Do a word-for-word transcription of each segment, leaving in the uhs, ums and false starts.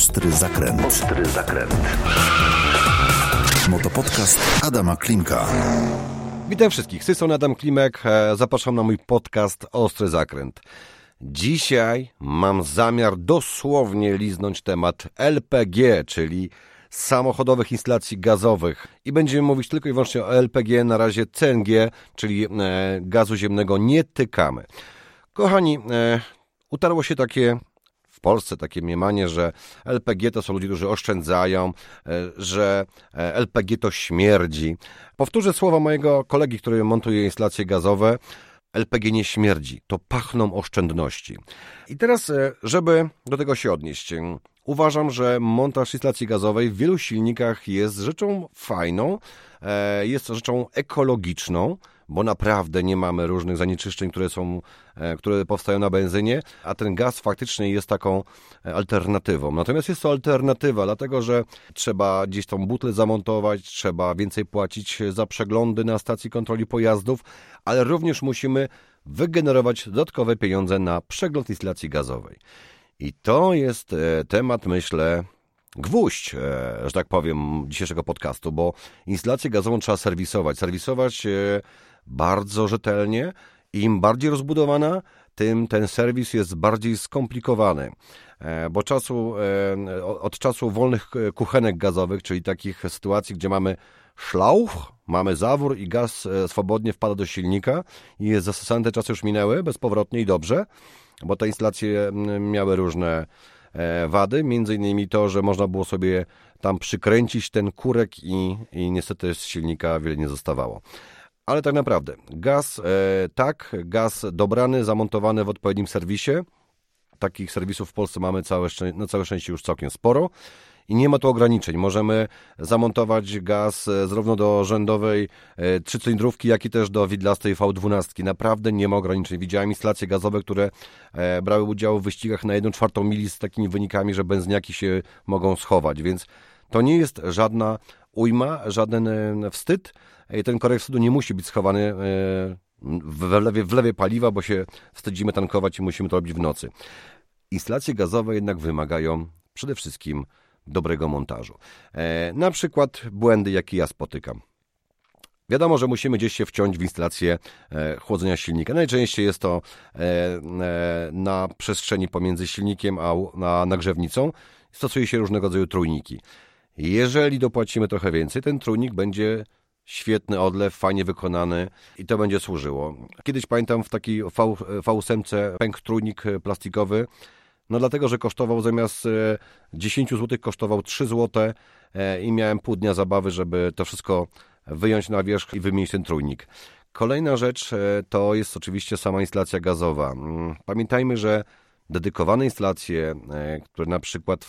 Ostry Zakręt. Ostry Zakręt. Motopodcast Adama Klimka. Witam wszystkich, z tej Adam Klimek. Zapraszam na mój podcast Ostry Zakręt. Dzisiaj mam zamiar dosłownie liznąć temat L P G, czyli samochodowych instalacji gazowych. I będziemy mówić tylko i wyłącznie o L P G, na razie C N G, czyli gazu ziemnego nie tykamy. Kochani, utarło się takie... w Polsce takie mniemanie, że L P G to są ludzie, którzy oszczędzają, że L P G to śmierdzi. Powtórzę słowa mojego kolegi, który montuje instalacje gazowe. L P G nie śmierdzi, to pachną oszczędności. I teraz, żeby do tego się odnieść, uważam, że montaż instalacji gazowej w wielu silnikach jest rzeczą fajną, jest rzeczą ekologiczną, bo naprawdę nie mamy różnych zanieczyszczeń, które są, które powstają na benzynie, a ten gaz faktycznie jest taką alternatywą. Natomiast jest to alternatywa, dlatego że trzeba gdzieś tą butlę zamontować, trzeba więcej płacić za przeglądy na stacji kontroli pojazdów, ale również musimy wygenerować dodatkowe pieniądze na przegląd instalacji gazowej. I to jest temat, myślę, gwóźdź, że tak powiem, dzisiejszego podcastu, bo instalację gazową trzeba serwisować. Serwisować bardzo rzetelnie. Im bardziej rozbudowana, tym ten serwis jest bardziej skomplikowany, bo czasu, od czasu wolnych kuchenek gazowych, czyli takich sytuacji, gdzie mamy szlauch, mamy zawór i gaz swobodnie wpada do silnika i jest zasysany, te czasy już minęły bezpowrotnie i dobrze, bo te instalacje miały różne wady, między innymi to, że można było sobie tam przykręcić ten kurek i, i niestety z silnika wiele nie zostawało. Ale tak naprawdę gaz, e, tak, gaz dobrany, zamontowany w odpowiednim serwisie. Takich serwisów w Polsce mamy całe, na całe szczęście już całkiem sporo i nie ma tu ograniczeń. Możemy zamontować gaz zarówno do rzędowej trzycylindrówki, jak i też do widlastej V dwanaście. Naprawdę nie ma ograniczeń. Widziałem instalacje gazowe, które brały udział w wyścigach na jedną czwartą mili z takimi wynikami, że benzyniaki się mogą schować, więc to nie jest żadna ujma, żaden wstyd. Ten korek wstydu nie musi być schowany w lewie, w lewie paliwa, bo się wstydzimy tankować i musimy to robić w nocy. Instalacje gazowe jednak wymagają przede wszystkim dobrego montażu. E, na przykład błędy, jakie ja spotykam. Wiadomo, że musimy gdzieś się wciąć w instalację e, chłodzenia silnika. Najczęściej jest to e, e, na przestrzeni pomiędzy silnikiem a, a nagrzewnicą. Stosuje się różnego rodzaju trójniki. Jeżeli dopłacimy trochę więcej, ten trójnik będzie świetny odlew, fajnie wykonany i to będzie służyło. Kiedyś pamiętam w takiej V osiem pękł trójnik plastikowy, no dlatego, że kosztował zamiast dziesięć złotych kosztował trzy złote i miałem pół dnia zabawy, żeby to wszystko wyjąć na wierzch i wymienić ten trójnik. Kolejna rzecz to jest oczywiście sama instalacja gazowa. Pamiętajmy, że dedykowane instalacje, które na przykład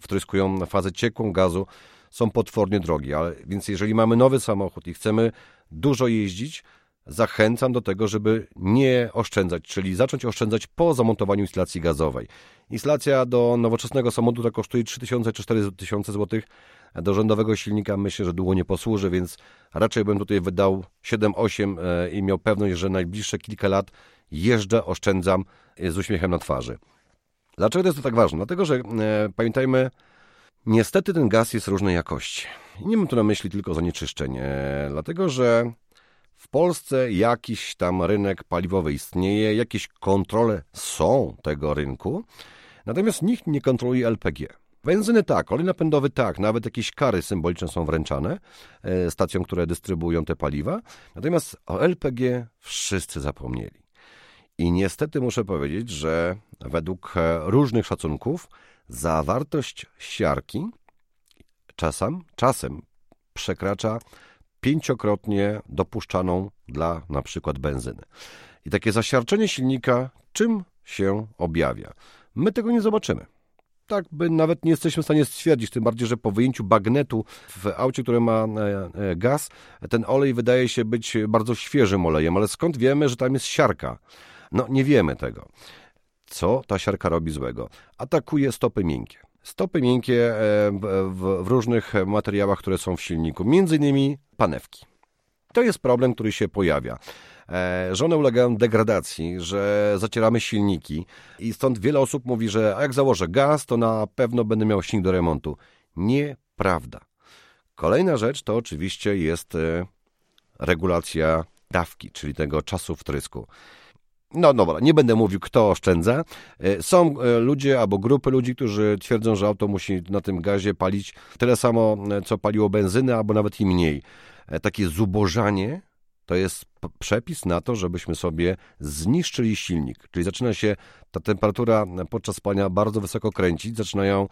wtryskują fazę ciekłą gazu, są potwornie drogie, ale więc jeżeli mamy nowy samochód i chcemy dużo jeździć, zachęcam do tego, żeby nie oszczędzać, czyli zacząć oszczędzać po zamontowaniu instalacji gazowej. Instalacja do nowoczesnego samochodu kosztuje trzy tysiące czy cztery tysiące złotych, a do rzędowego silnika myślę, że długo nie posłuży, więc raczej bym tutaj wydał siedem osiem i miał pewność, że najbliższe kilka lat jeżdżę, oszczędzam z uśmiechem na twarzy. Dlaczego to jest to tak ważne? Dlatego, że e, pamiętajmy, niestety ten gaz jest różnej jakości. I nie mam tu na myśli tylko zanieczyszczeń, e, dlatego że w Polsce jakiś tam rynek paliwowy istnieje, jakieś kontrole są tego rynku, natomiast nikt nie kontroluje L P G. Benzyny tak, olej napędowy tak, nawet jakieś kary symboliczne są wręczane e, stacjom, które dystrybuują te paliwa, natomiast o L P G wszyscy zapomnieli. I niestety muszę powiedzieć, że według różnych szacunków zawartość siarki czasem, czasem przekracza pięciokrotnie dopuszczaną dla na przykład benzyny. I takie zasiarczenie silnika czym się objawia? My tego nie zobaczymy. Tak by nawet nie jesteśmy w stanie stwierdzić, tym bardziej, że po wyjęciu bagnetu w aucie, które ma gaz, ten olej wydaje się być bardzo świeżym olejem, ale skąd wiemy, że tam jest siarka? No nie wiemy tego. Co ta siarka robi złego? Atakuje stopy miękkie. Stopy miękkie w, w, w różnych materiałach, które są w silniku, między innymi panewki. To jest problem, który się pojawia. że one ulegają degradacji, że zacieramy silniki i stąd wiele osób mówi, że jak założę gaz, to na pewno będę miał silnik do remontu. Nieprawda. Kolejna rzecz to oczywiście jest regulacja dawki, czyli tego czasu wtrysku. No dobra, nie będę mówił, kto oszczędza. Są ludzie albo grupy ludzi, którzy twierdzą, że auto musi na tym gazie palić tyle samo, co paliło benzyny, albo nawet i mniej. Takie zubożanie to jest przepis na to, żebyśmy sobie zniszczyli silnik. Czyli zaczyna się ta temperatura podczas spalania bardzo wysoko kręcić, zaczynają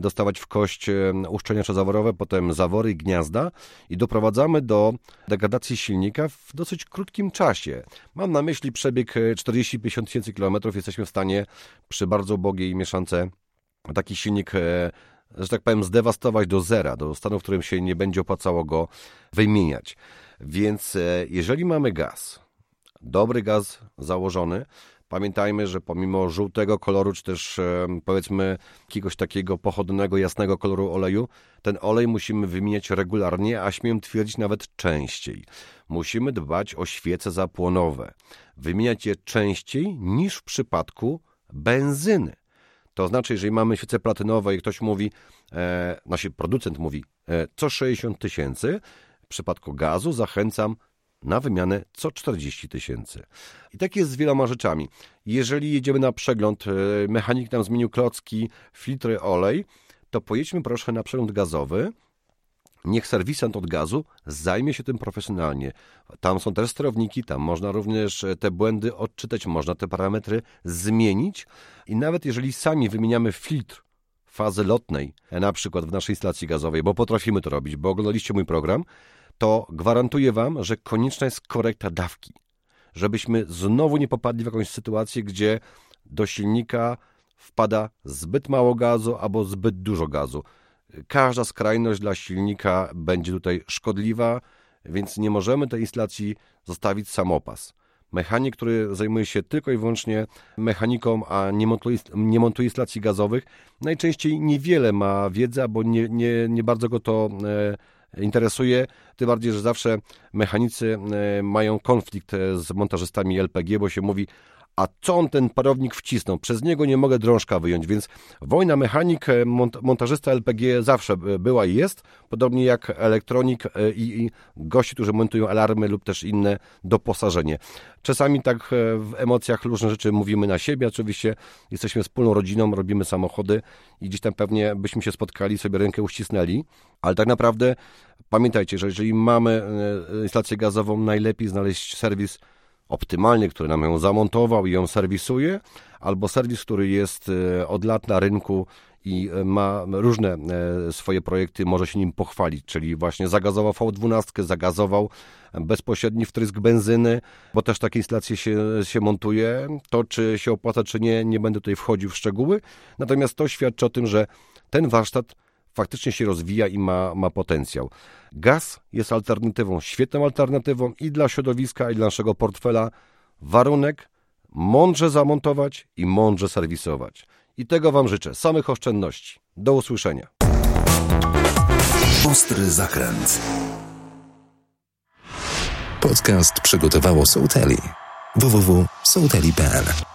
dostawać w kość uszczelnia czazaworowe, potem zawory i gniazda i doprowadzamy do degradacji silnika w dosyć krótkim czasie. Mam na myśli przebieg czterdzieści do pięćdziesięciu tysięcy kilometrów. Jesteśmy w stanie przy bardzo ubogiej mieszance taki silnik, że tak powiem, zdewastować do zera, do stanu, w którym się nie będzie opłacało go wymieniać. Więc jeżeli mamy gaz, dobry gaz założony, pamiętajmy, że pomimo żółtego koloru, czy też powiedzmy jakiegoś takiego pochodnego, jasnego koloru oleju, ten olej musimy wymieniać regularnie, a śmiem twierdzić nawet częściej. Musimy dbać o świece zapłonowe. Wymieniać je częściej niż w przypadku benzyny. To znaczy, jeżeli mamy świece platynowe i ktoś mówi, e, nasz producent mówi, e, co sześćdziesiąt tysięcy, w przypadku gazu zachęcam na wymianę co czterdzieści tysięcy. I tak jest z wieloma rzeczami. Jeżeli jedziemy na przegląd, mechanik nam zmienił klocki, filtry, olej, to pojedźmy proszę na przegląd gazowy. Niech serwisant od gazu zajmie się tym profesjonalnie. Tam są też sterowniki, tam można również te błędy odczytać, można te parametry zmienić. I nawet jeżeli sami wymieniamy filtr fazy lotnej, na przykład w naszej instalacji gazowej, bo potrafimy to robić, bo oglądaliście mój program, to gwarantuję Wam, że konieczna jest korekta dawki. Żebyśmy znowu nie popadli w jakąś sytuację, gdzie do silnika wpada zbyt mało gazu albo zbyt dużo gazu. Każda skrajność dla silnika będzie tutaj szkodliwa, więc nie możemy tej instalacji zostawić samopas. Mechanik, który zajmuje się tylko i wyłącznie mechaniką, a nie montuje, nie montuje instalacji gazowych, najczęściej niewiele ma wiedzy, albo nie, nie, nie bardzo go to e, interesuje. Tym bardziej, że zawsze mechanicy e, mają konflikt z montażystami L P G, bo się mówi, a co on ten parownik wcisnął? Przez niego nie mogę drążka wyjąć, więc wojna mechanik, montażysta L P G zawsze była i jest, podobnie jak elektronik i, i gości, którzy montują alarmy lub też inne doposażenie. Czasami tak w emocjach różne rzeczy mówimy na siebie, oczywiście jesteśmy wspólną rodziną, robimy samochody i gdzieś tam pewnie byśmy się spotkali, sobie rękę uścisnęli, ale tak naprawdę pamiętajcie, że jeżeli mamy instalację gazową, najlepiej znaleźć serwis optymalny, który nam ją zamontował i ją serwisuje, albo serwis, który jest od lat na rynku i ma różne swoje projekty, może się nim pochwalić, czyli właśnie zagazował V dwanaście, zagazował bezpośredni wtrysk benzyny, bo też takie instalacje się, się montuje. To, czy się opłaca, czy nie, nie będę tutaj wchodził w szczegóły. Natomiast to świadczy o tym, że ten warsztat faktycznie się rozwija i ma, ma potencjał. Gaz jest alternatywą, świetną alternatywą i dla środowiska, i dla naszego portfela. Warunek mądrze zamontować i mądrze serwisować. I tego Wam życzę. Samych oszczędności. Do usłyszenia. Ostry zakręt. Podcast przygotowało Sołteli. w w w kropka sołteli kropka p l